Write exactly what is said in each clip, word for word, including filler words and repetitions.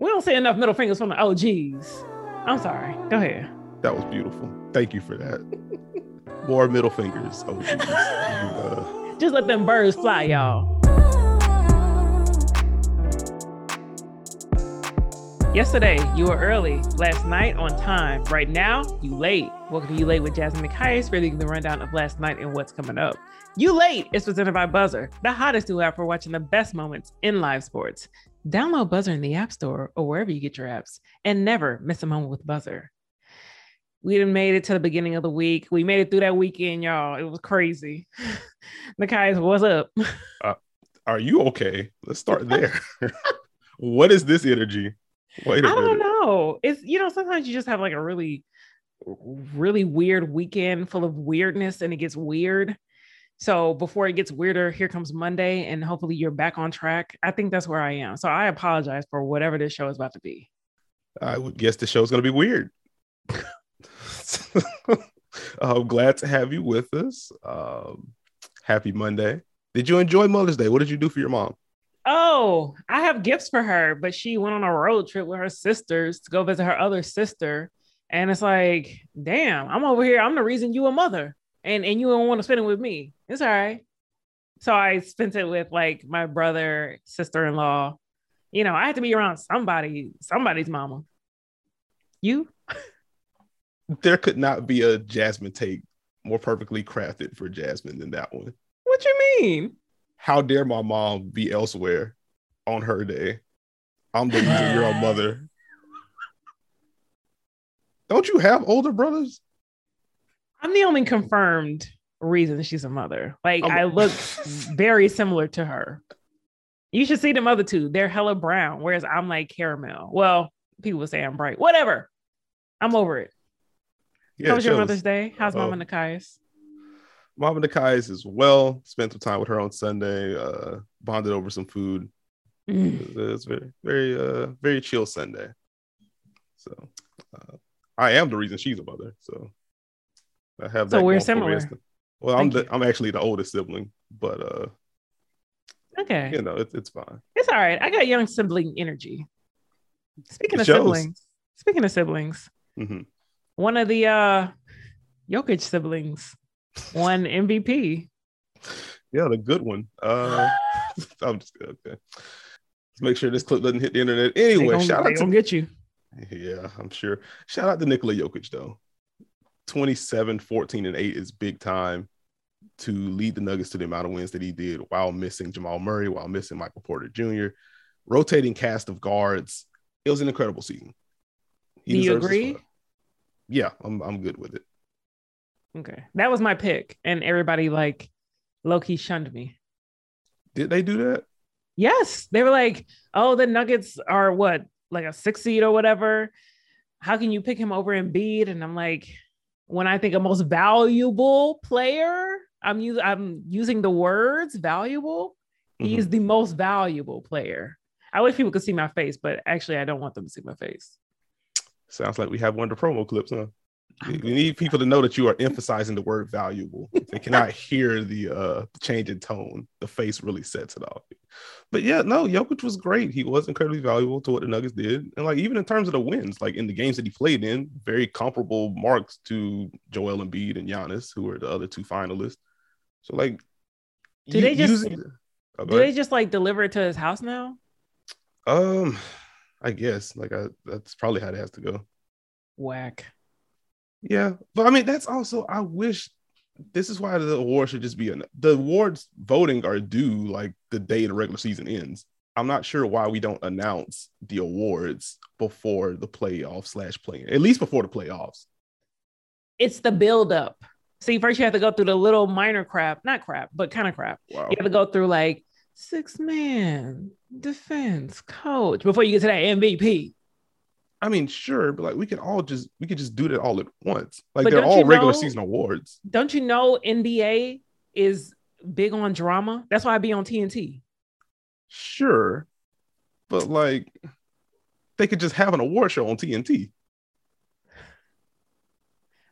We don't see enough middle fingers from the O Gs. I'm sorry. Go ahead. That was beautiful. Thank you for that. More middle fingers. O Gs. You, uh... Just let them birds fly, y'all. Yesterday, you were early. Last night, on time. Right now, you late. Welcome to You Late with Jasmine McHyes, really the rundown of last night and what's coming up. You Late is presented by Buzzer, the hottest new app for watching the best moments in live sports. Download Buzzer in the App Store or wherever you get your apps and never miss a moment with Buzzer. We done made it to the beginning of the week. We made it through that weekend, y'all. It was crazy. Mikhail, what's up? Uh, are you okay? Let's start there. What is this energy? Wait a I don't minute. know. It's, you know, sometimes you just have like a really, really weird weekend full of weirdness and it gets weird. So before it gets weirder, here comes Monday, and hopefully you're back on track. I think that's where I am. So I apologize for whatever this show is about to be. I would guess the show's going to be weird. I'm glad to have you with us. Um, happy Monday. Did you enjoy Mother's Day? What did you do for your mom? Oh, I have gifts for her, but she went on a road trip with her sisters to go visit her other sister. And it's like, damn, I'm over here. I'm the reason you a mother. And and you don't want to spend it with me. It's all right. So I spent it with like my brother, sister-in-law. You know, I had to be around somebody, somebody's mama. You? There could not be a Jasmine take more perfectly crafted for Jasmine than that one. What you mean? How dare my mom be elsewhere on her day? I'm the two-year-old mother. Don't you have older brothers? I'm the only confirmed reason she's a mother. Like, I'm... I look very similar to her. You should see them other two. They're hella brown, whereas I'm like caramel. Well, people say I'm bright. Whatever. I'm over it. Yeah, How was your Mother's Day? How's uh, Mama Nikias? Mama Nikias is well. Spent some time with her on Sunday. Uh, bonded over some food. Mm. It was, it was very, very, uh, very chill Sunday. So, uh, I am the reason she's a mother. So. I have so we're similar. Well, Thank I'm the, I'm actually the oldest sibling, but uh, okay, you know it's it's fine. It's all right. I got young sibling energy. Speaking it of shows. siblings, speaking of siblings, mm-hmm. one of the uh, Jokic siblings won M V P. Yeah, the good one. Uh, I'm just okay. Let's make sure this clip doesn't hit the internet. Anyway, gonna, shout out to get you. Yeah, I'm sure. Shout out to Nikola Jokic though. twenty-seven, fourteen, and eight is big time to lead the Nuggets to the amount of wins that he did while missing Jamal Murray, while missing Michael Porter Junior Rotating cast of guards. It was an incredible season. He Do you agree? Yeah, I'm I'm good with it. Okay. That was my pick. And everybody like low-key shunned me. Did they do that? Yes. They were like, oh, the Nuggets are what? Like a six seed or whatever. How can you pick him over Embiid? And I'm like... When I think of most valuable player, I'm, use, I'm using the words valuable. He's mm-hmm. the most valuable player. I wish people could see my face, but actually I don't want them to see my face. Sounds like we have one of the promo clips, huh? We need people to know that you are emphasizing the word valuable. They cannot hear the uh, change in tone. The face really sets it off. But yeah, no, Jokic was great. He was incredibly valuable to what the Nuggets did. And like, even in terms of the wins, like in the games that he played in, very comparable marks to Joel Embiid and Giannis, who are the other two finalists. So like, do you, they just, using... oh, do they just like deliver it to his house now? Um, I guess like I, that's probably how it has to go. Whack. Yeah, but I mean, that's also, I wish, this is why the awards should just be, an, the awards voting are due like the day the regular season ends. I'm not sure why we don't announce the awards before the playoffs slash play-in, at least before the playoffs. It's the buildup. See, first you have to go through the little minor crap, not crap, but kind of crap. Wow. You have to go through like six man, defense, coach, before you get to that M V P. I mean, sure, but like we could all just we could just do that all at once. Like but they're all regular know, season awards. Don't you know N B A is big on drama? That's why I be on T N T. Sure, but like they could just have an award show on T N T.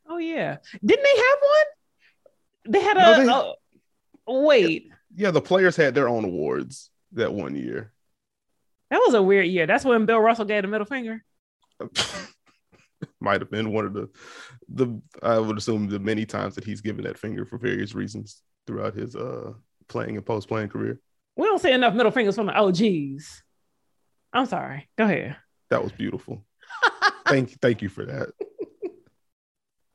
Oh yeah, didn't they have one? They had no, a, they had, a wait. Yeah, the players had their own awards that one year. That was a weird year. That's when Bill Russell gave the middle finger. Might have been one of the, the I would assume the many times that he's given that finger for various reasons throughout his uh playing and post-playing career. We don't see enough middle fingers from the O Gs. I'm sorry. Go ahead. That was beautiful. thank, thank you for that.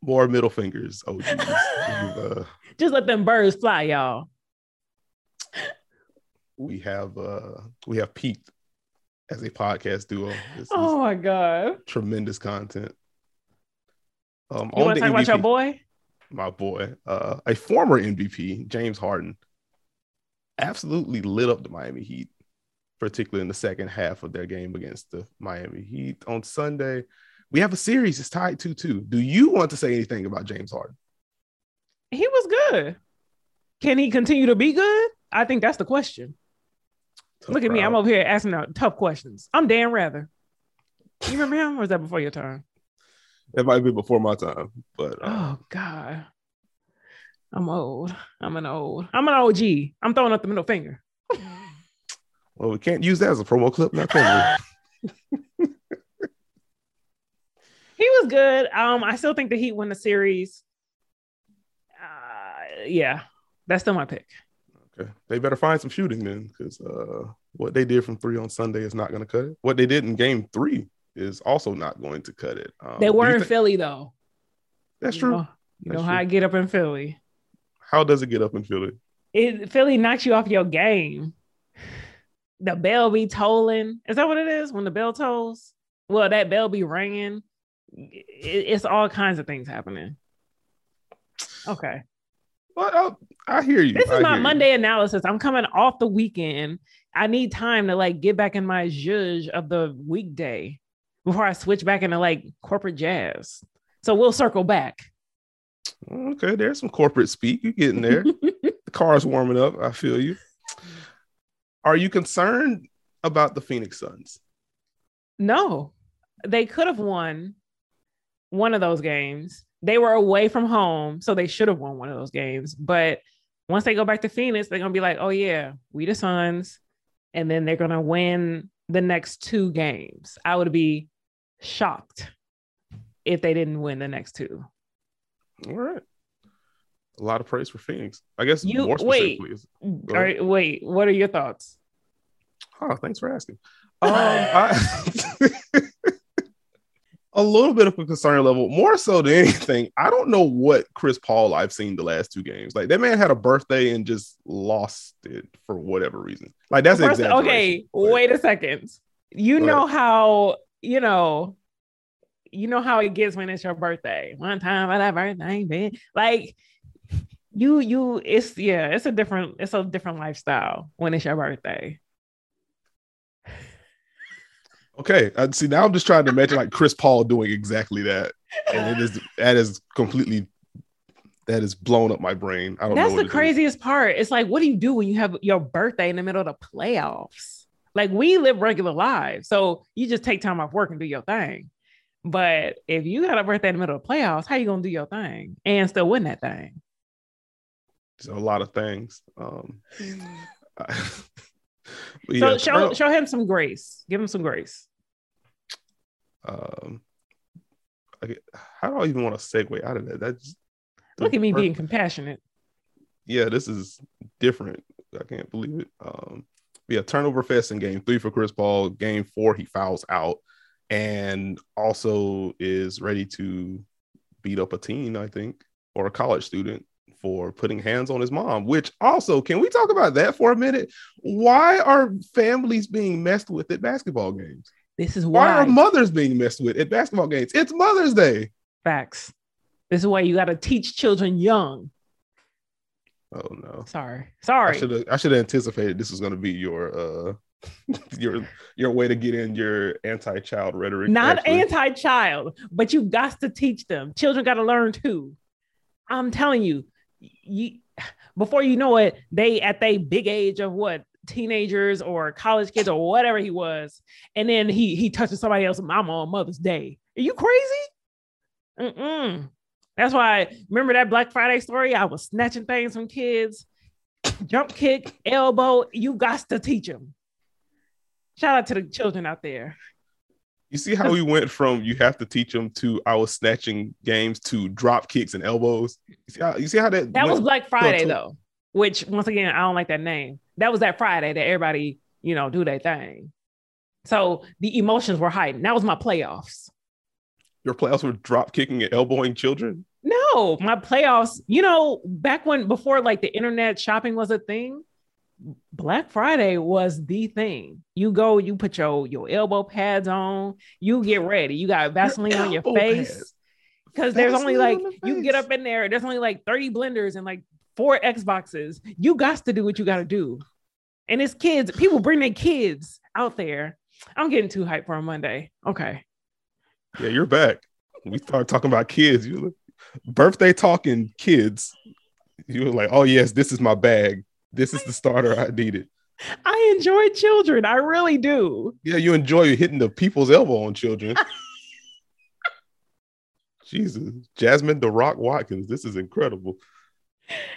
More middle fingers, O Gs. uh, Just let them birds fly, y'all. We have uh, we have peaked as a podcast duo. This oh my god! Tremendous content. Um, you want to talk M V P, about your boy? My boy, uh, a former M V P, James Harden, absolutely lit up the Miami Heat, particularly in the second half of their game against the Miami Heat on Sunday. We have a series. It's tied two two. Do you want to say anything about James Harden? He was good. Can he continue to be good? I think that's the question. Tough Look crowd. At me. I'm over here asking out tough questions. I'm Dan Rather. You remember him, or was that before your time? It might be before my time, but uh... oh god, I'm old. I'm an old. I'm an O G. I'm throwing up the middle finger. Well, we can't use that as a promo clip now, can we? He was good. Um, I still think the Heat won the series. Uh, yeah, that's still my pick. Okay, they better find some shooting then, because uh, what they did from three on Sunday is not going to cut it. What they did in game three is also not going to cut it. Um, they were in th- Philly, though. That's you true. Know, you that's know how true. I get up in Philly. How does it get up in Philly? It, Philly knocks you off your game. The bell be tolling. Is that what it is? When the bell tolls? Well, that bell be ringing. It's all kinds of things happening. Okay. Well, I, I hear you. This is I my Monday you. analysis. I'm coming off the weekend. I need time to like get back in my zhuzh of the weekday before I switch back into like corporate jazz. So we'll circle back. Okay, there's some corporate speak. You're getting there. The car's warming up. I feel you. Are you concerned about the Phoenix Suns? No. They could have won one of those games. They were away from home, so they should have won one of those games. But once they go back to Phoenix, they're going to be like, oh, yeah, we the Suns. And then they're going to win the next two games. I would be shocked if they didn't win the next two. All right. A lot of praise for Phoenix. I guess you, more specifically. Wait, all right, wait, what are your thoughts? Oh, thanks for asking. Um, I... A little bit of a concern level, more so than anything. I don't know what Chris Paul I've seen the last two games. Like, that man had a birthday and just lost it for whatever reason. Like, that's an exaggeration. Okay, wait a second. You know how, you know, you know how it gets when it's your birthday. One time I that birthday, man. Like, you, you, it's, yeah, it's a different, it's a different lifestyle when it's your birthday. Okay, I see. Now I'm just trying to imagine like Chris Paul doing exactly that, and it is that is completely that is blown up my brain. I don't. That's know what the craziest do. part. It's like, what do you do when you have your birthday in the middle of the playoffs? Like, we live regular lives, so you just take time off work and do your thing. But if you got a birthday in the middle of the playoffs, how you gonna do your thing and still win that thing? So a lot of things. Um, I- Yeah. So show show him some grace. Give him some grace. Um, I get, how do I even want to segue out of that? That's look at me being compassionate. Yeah, this is different. I can't believe it. Um, yeah, turnover fest in game three for Chris Paul. Game four, he fouls out, and also is ready to beat up a teen, I think, or a college student, for putting hands on his mom, which also, can we talk about that for a minute? Why are families being messed with at basketball games? This is why. Why are mothers being messed with at basketball games? It's Mother's Day. Facts. This is why you got to teach children young. Oh no. Sorry. Sorry. I should have I should have anticipated this was going to be your uh your your way to get in your anti-child rhetoric. Not actually. Anti-child, but you got to teach them. Children got to learn too. I'm telling you. You, before you know it, they at they big age of what, teenagers or college kids or whatever he was, and then he he touches somebody else's mama on Mother's Day. Are you crazy? Mm-mm. That's why. Remember that Black Friday story? I was snatching things from kids, jump kick, elbow. You got to teach them. Shout out to the children out there. You see how we went from you have to teach them to I was snatching games to drop kicks and elbows. You see how, you see how that that went? Was Black Friday though, which once again I don't like that name. That was that Friday that everybody you know do their thing. So the emotions were heightened. That was my playoffs. Your playoffs were drop kicking and elbowing children? No, my playoffs, you know, back when before like the internet shopping was a thing, Black Friday was the thing. You go, you put your, your elbow pads on, you get ready. You got Vaseline on your face. Because there's only like, you get up in there, there's only like thirty blenders and like four Xboxes. You got to do what you got to do. And it's kids. People bring their kids out there. I'm getting too hyped for a Monday. Okay. Yeah, you're back. We started talking about kids. You look, birthday talking kids. You were like, oh, yes, this is my bag. This is the starter I needed. I enjoy children. I really do. Yeah, you enjoy hitting the people's elbow on children. Jesus. Jasmine the Rock Watkins. This is incredible.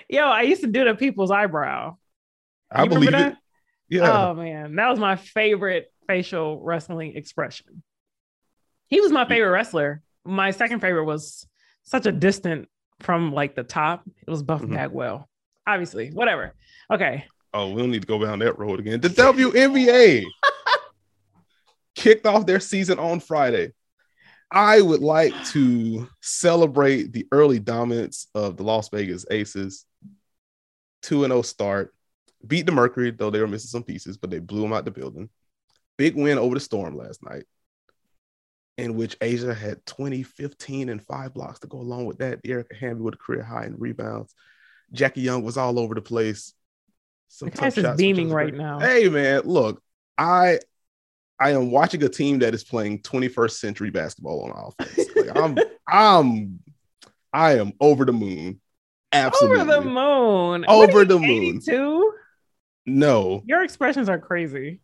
Yo, I used to do the people's eyebrow. I you believe it. Yeah. Oh, man. That was my favorite facial wrestling expression. He was my favorite wrestler. My second favorite was such a distant from like the top. It was Buff mm-hmm. Bagwell. Obviously, whatever. Okay. Oh, we don't need to go down that road again. The W N B A kicked off their season on Friday. I would like to celebrate the early dominance of the Las Vegas Aces. two and oh start. Beat the Mercury, though they were missing some pieces, but they blew them out the building. Big win over the Storm last night, in which Asia had twenty, fifteen, and five blocks to go along with that. Erica Hamby with a career high in rebounds. Jackie Young was all over the place. Some tough shots is beaming right now. Hey, man, look, I I am watching a team that is playing twenty-first century basketball on offense. Like, I'm I'm I am over the moon. Absolutely. Over the moon. Over the moon. eighty-two? No. Your expressions are crazy.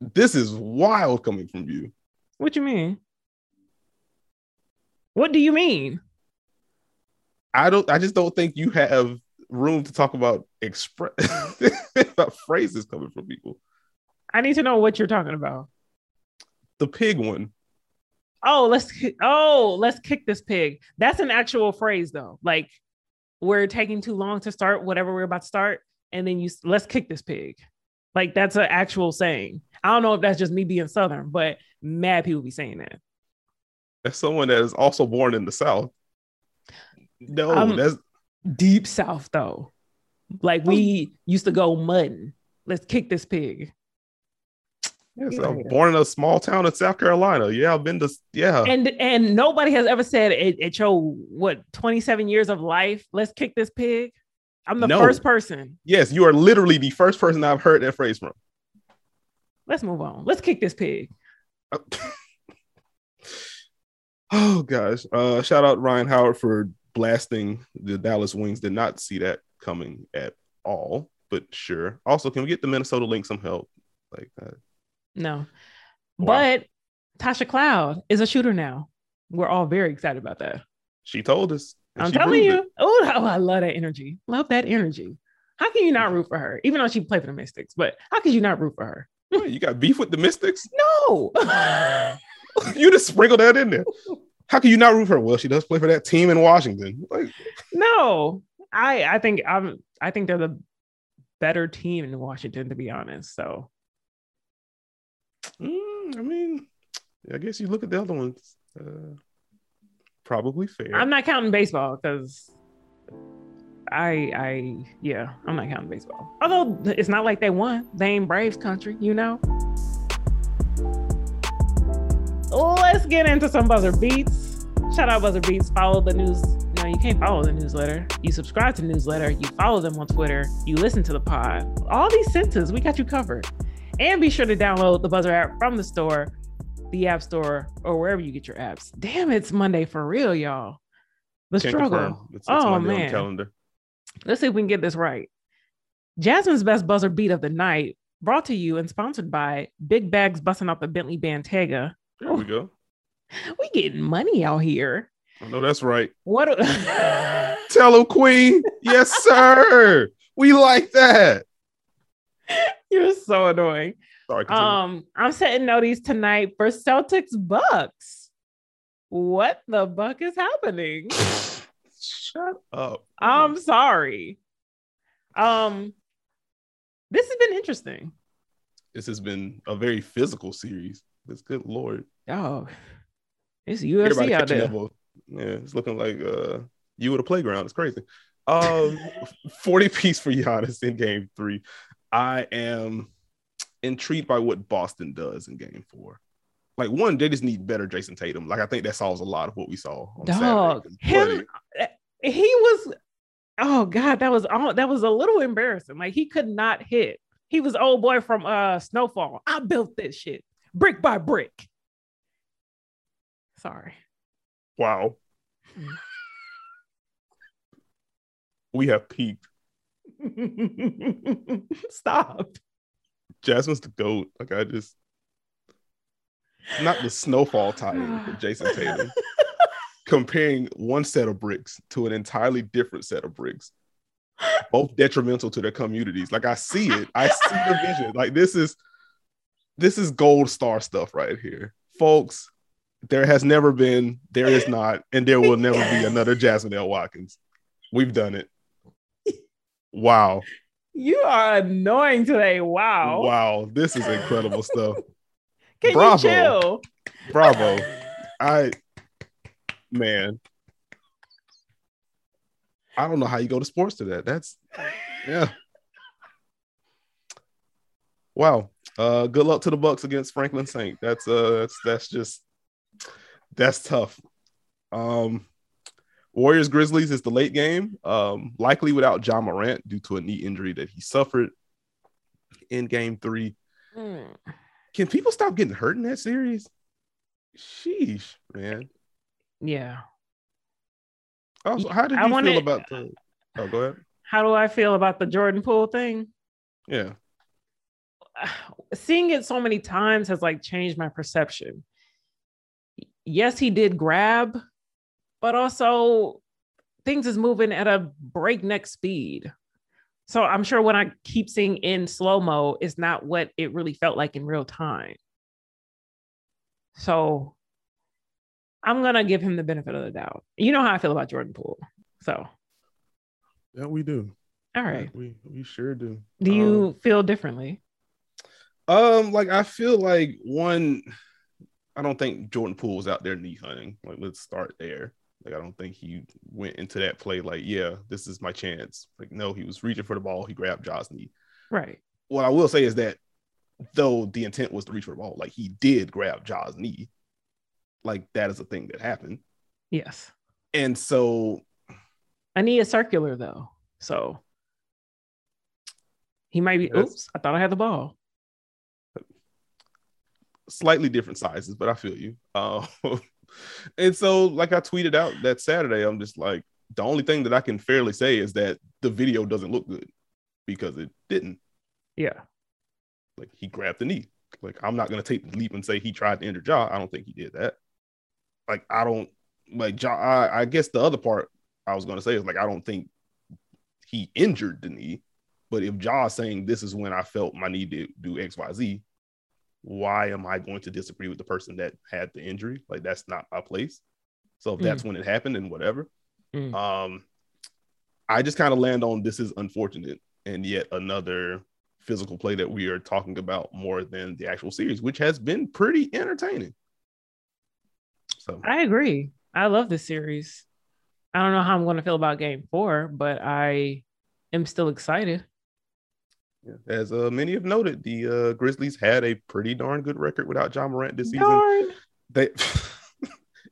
This is wild coming from you. What you mean? What do you mean? I don't. I just don't think you have room to talk about express about phrases coming from people. I need to know what you're talking about. The pig one. Oh, let's oh let's kick this pig. That's an actual phrase though. Like we're taking too long to start whatever we're about to start, and then you let's kick this pig. Like that's an actual saying. I don't know if that's just me being Southern, but mad people be saying that. As someone that is also born in the South. No, um, that's deep South though. Like we used to go mudding. Let's kick this pig. Yes, I'm born in a small town in South Carolina. Yeah, I've been to yeah. And and nobody has ever said at, at your what twenty-seven years of life, let's kick this pig. I'm the no. first person. Yes, you are literally the first person I've heard that phrase from. Let's move on. Let's kick this pig. Oh gosh. Uh shout out Ryan Howard for blasting the Dallas Wings. Did not see that coming at all, but sure. Also, can we get the Minnesota Lynx some help? Like uh, no, wow. But Tasha Cloud is a shooter now. We're all very excited about that. She told us. I'm telling you. Oh, I love that energy. Love that energy. How can you not root for her? Even though she played for the Mystics, but how could you not root for her? What, you got beef with the Mystics? No. You just sprinkled that in there. How can you not root for her? Well, she does play for that team in Washington. Like, no, I, I think I'm. I think they're the better team in Washington, to be honest. So, mm, I mean, I guess you look at the other ones. Uh, probably fair. I'm not counting baseball because I, I, yeah, I'm not counting baseball. Although it's not like they won. They ain't Braves country, you know. Let's get into some Buzzer Beats. Shout out Buzzer Beats. Follow the news. No, you can't follow the newsletter. You subscribe to the newsletter. You follow them on Twitter. You listen to the pod. All these senses, we got you covered. And be sure to download the Buzzer app from the store, the app store, or wherever you get your apps. Damn, it's Monday for real, y'all. The can't struggle. It's, it's oh, Monday man. On calendar. Let's see if we can get this right. Jasmine's best Buzzer Beat of the night, brought to you and sponsored by Big Bags Busting Out the Bentley Bantega. There we go. We getting money out here. I know that's right. What? A- Tell him, Queen. Yes, sir. We like that. You're so annoying. Sorry, um, I'm setting noties tonight for Celtics Bucks. What the buck is happening? Shut up. I'm sorry. Um, this has been interesting. This has been a very physical series. This good Lord. Oh, it's U F C everybody out there. Level. Yeah, it's looking like uh you at a playground. It's crazy. Um, forty piece for Giannis in game three. I am intrigued by what Boston does in game four. Like, one, they just need better Jason Tatum. Like, I think that solves a lot of what we saw on Dog, Saturday. Him, he was, oh God, that was all, that was a little embarrassing. Like, he could not hit. He was old boy from uh Snowfall. I built this shit brick by brick. Sorry. Wow. We have peaked. Stop. Jasmine's the GOAT. Like, I just, not the Snowfall tie-in with Jason Tatum. Comparing one set of bricks to an entirely different set of bricks, both detrimental to their communities. Like, I see it. I see the vision. Like, this is this is gold star stuff right here, folks. There has never been, there is not, and there will never be another Jasmine L. Watkins. We've done it. Wow. You are annoying today. Wow. Wow. This is incredible stuff. Can Bravo. You chill? Bravo. I, man, I don't know how you go to sports to that. That's, yeah. Wow. Uh, good luck to the Bucks against Franklin Saint. That's uh, that's that's just, that's tough. Um, Warriors Grizzlies is the late game, um, likely without Ja Morant due to a knee injury that he suffered in game three. Mm. Can people stop getting hurt in that series? Sheesh, man. Yeah. Also, how did you I wanted, feel about the? Oh, go ahead. How do I feel about the Jordan Poole thing? Yeah. Seeing it so many times has like changed my perception. Yes, he did grab, but also things is moving at a breakneck speed. So I'm sure what I keep seeing in slow-mo is not what it really felt like in real time. So I'm going to give him the benefit of the doubt. You know how I feel about Jordan Poole. So. Yeah, we do. All right. Yeah, we, we sure do. Do um, you feel differently? Um, like, I feel like one... I don't think Jordan Poole was out there knee hunting. Like, let's start there. Like, I don't think he went into that play like, yeah, this is my chance. Like, no, he was reaching for the ball. He grabbed Ja's knee. Right. What I will say is that though the intent was to reach for the ball, like, he did grab Ja's knee. Like, that is a thing that happened. Yes. And so. A knee is circular, though. So he might be, oops, I thought I had the ball. Slightly different sizes, but I feel you. Uh, and so, like I tweeted out that Saturday, I'm just like, the only thing that I can fairly say is that the video doesn't look good because it didn't. Yeah. Like, he grabbed the knee. Like, I'm not going to take the leap and say he tried to injure Ja. I don't think he did that. Like, I don't, like, Ja, I, I guess the other part I was going to say is, like, I don't think he injured the knee, but if Ja is saying this is when I felt my knee did do X, Y, Z, why am I going to disagree with the person that had the injury? Like, that's not my place. So if that's mm. when it happened, and whatever. Mm. Um, I just kind of land on this is unfortunate. And yet another physical play that we are talking about more than the actual series, which has been pretty entertaining. So I agree. I love this series. I don't know how I'm going to feel about game four, but I am still excited. As uh, many have noted, the uh, Grizzlies had a pretty darn good record without Ja Morant this darn. season. They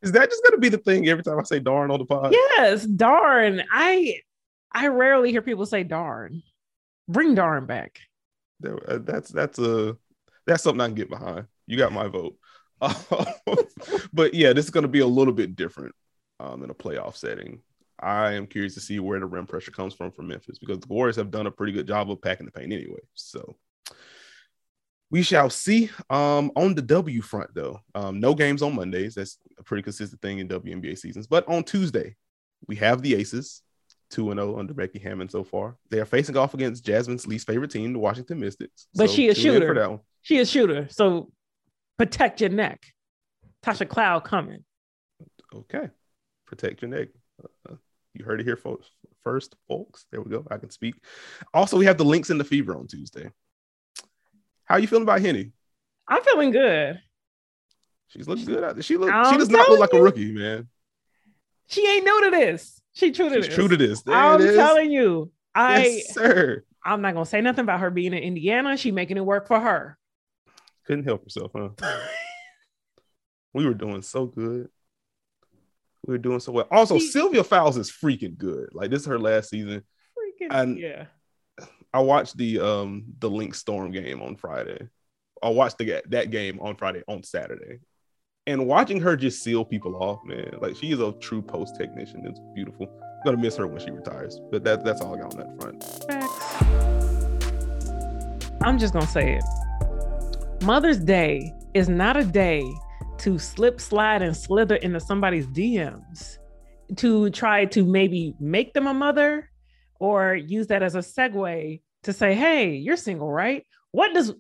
is that just going to be the thing every time I say darn on the pod? Yes, darn. I I rarely hear people say darn. Bring darn back. There, uh, that's that's a that's something I can get behind. You got my vote. Uh, but yeah, this is going to be a little bit different um, in a playoff setting. I am curious to see where the rim pressure comes from for Memphis, because the Warriors have done a pretty good job of packing the paint anyway. So we shall see. Um, on the W front, though, um, no games on Mondays. That's a pretty consistent thing in W N B A seasons. But on Tuesday, we have the Aces, two and oh under Becky Hammond so far. They are facing off against Jasmine's least favorite team, the Washington Mystics. But so she a shooter. For that one. She a shooter, so protect your neck. Tasha Cloud coming. Okay. Protect your neck. Uh, you heard it here folks. First, folks. There we go. I can speak. Also, we have the Lynx in the Fever on Tuesday. How are you feeling about Henny? I'm feeling good. She's looking good out there. She, look, she does not look like a rookie, man. She ain't new to this. She true to She's this. true to this. There I'm telling you. I, yes, sir. I'm not going to say nothing about her being in Indiana. She making it work for her. Couldn't help herself, huh? We were doing so good. We were doing so well. Also, she, Sylvia Fowles is freaking good. Like, this is her last season. Freaking, I, yeah. I watched the um the Lynx Storm game on Friday. I watched the, that game on Friday, on Saturday. And watching her just seal people off, man. Like, she is a true post technician. It's beautiful. I'm going to miss her when she retires. But that, that's all I got on that front. I'm just going to say it. Mother's Day is not a day to slip, slide, and slither into somebody's D Ms to try to maybe make them a mother or use that as a segue to say, hey, you're single, right? What does...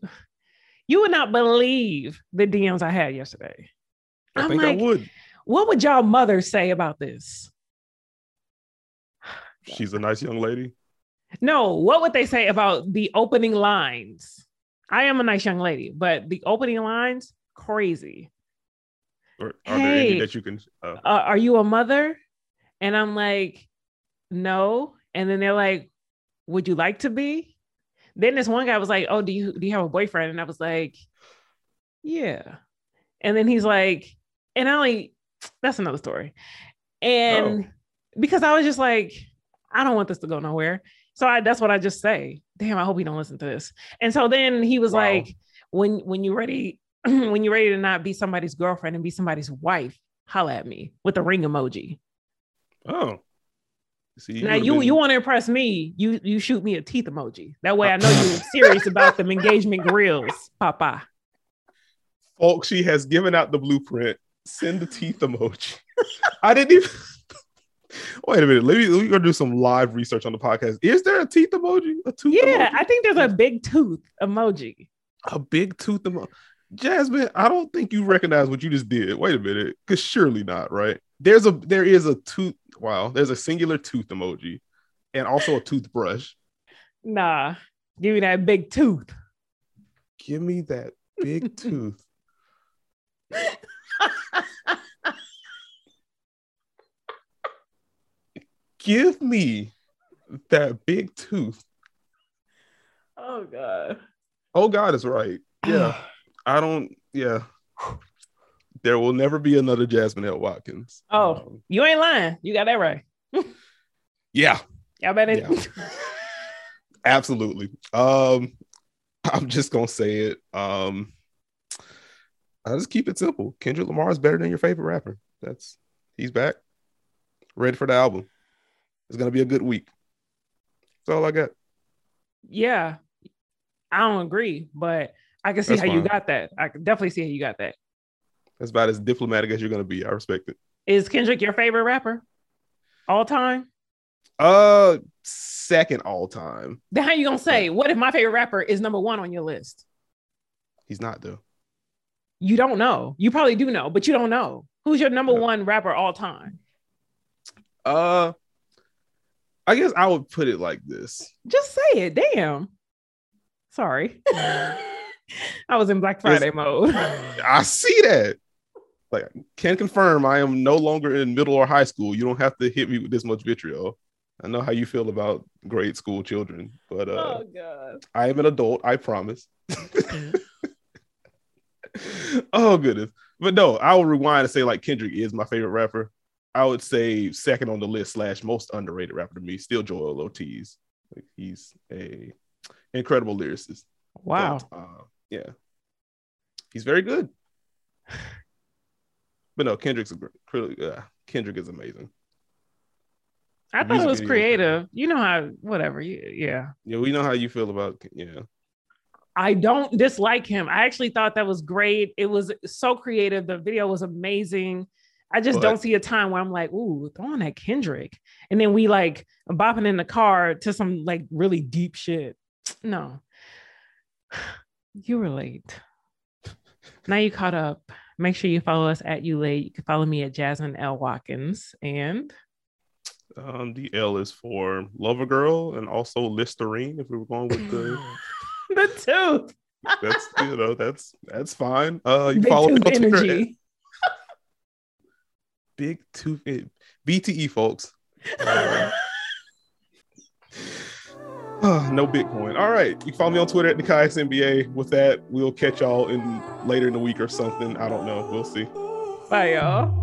You would not believe the D Ms I had yesterday. I I'm think like, I would. What would y'all mothers say about this? She's a nice young lady. No, what would they say about the opening lines? I am a nice young lady, but the opening lines, crazy. Or, are hey, there any that you can? Uh... Uh, are you a mother? And I'm like, no. And then they're like, would you like to be? Then this one guy was like, oh, do you do you have a boyfriend? And I was like, yeah. And then he's like, and I only, that's another story. And oh. because I was just like, I don't want this to go nowhere. So I, that's what I just say. Damn, I hope he don't listen to this. And so then he was wow. like, when when you're ready, when you're ready to not be somebody's girlfriend and be somebody's wife, holla at me with a ring emoji. Oh. See, you now you been... you want to impress me? You you shoot me a teeth emoji. That way I know you're serious about them engagement grills, Papa. Folks, she has given out the blueprint. Send the teeth emoji. I didn't even. Wait a minute. Let me we're gonna do some live research on the podcast. Is there a teeth emoji? A tooth? Yeah, emoji? I think there's a big tooth emoji. A big tooth emoji. Jasmine, I don't think you recognize what you just did. Wait a minute, because surely not, right? There's a there is a tooth. Wow, there's a singular tooth emoji, and also a toothbrush. Nah, give me that big tooth. Give me that big tooth. Give me that big tooth. Oh God. Oh God is right. Yeah, I don't. Yeah. There will never be another Jasmine L. Watkins. Oh, um, you ain't lying. You got that right. Yeah. Y'all better. Yeah. Absolutely. Um, I'm just going to say it. Um, I'll just keep it simple. Kendrick Lamar is better than your favorite rapper. That's he's back. Ready for the album. It's going to be a good week. That's all I got. Yeah. I don't agree, but I can see That's how fine. you got that. I can definitely see how you got that. That's about as diplomatic as you're going to be. I respect it. Is Kendrick your favorite rapper? All time? Uh, second all time. Then how you going to say, what if my favorite rapper is number one on your list? He's not, though. You don't know. You probably do know, but you don't know. Who's your number no. one rapper all time? Uh, I guess I would put it like this. Just say it. Damn. Sorry. I was in Black Friday it's, mode. I see that. Like, can confirm I am no longer in middle or high school. You don't have to hit me with this much vitriol. I know how you feel about grade school children, but uh, oh, God. I am an adult, I promise. Oh, goodness. But no, I will rewind and say, like, Kendrick is my favorite rapper. I would say second on the list slash most underrated rapper to me, still Joel Ortiz. Like, he's a incredible lyricist. Wow. But, uh, yeah. He's very good. But no, Kendrick's a, uh, Kendrick is amazing. I the thought it was creative. You know how, whatever. Yeah. Yeah, we know how you feel about, yeah. I don't dislike him. I actually thought that was great. It was so creative. The video was amazing. I just but, don't see a time where I'm like, ooh, throw on that Kendrick. And then we like bopping in the car to some like really deep shit. No. You were late. Now you caught up. Make sure you follow us at You Late. You can follow me at Jasmine L. Watkins. And um, the L is for Lover Girl and also Listerine, if we were going with the the tooth. That's, you know, that's that's fine. Uh, you Big follow Tooth Energy. At... Big Tooth B T E, folks. Uh, oh, no Bitcoin. All right. You can follow me on Twitter at N B A. With that, we'll catch y'all in later in the week or something. I don't know. We'll see. Bye, y'all.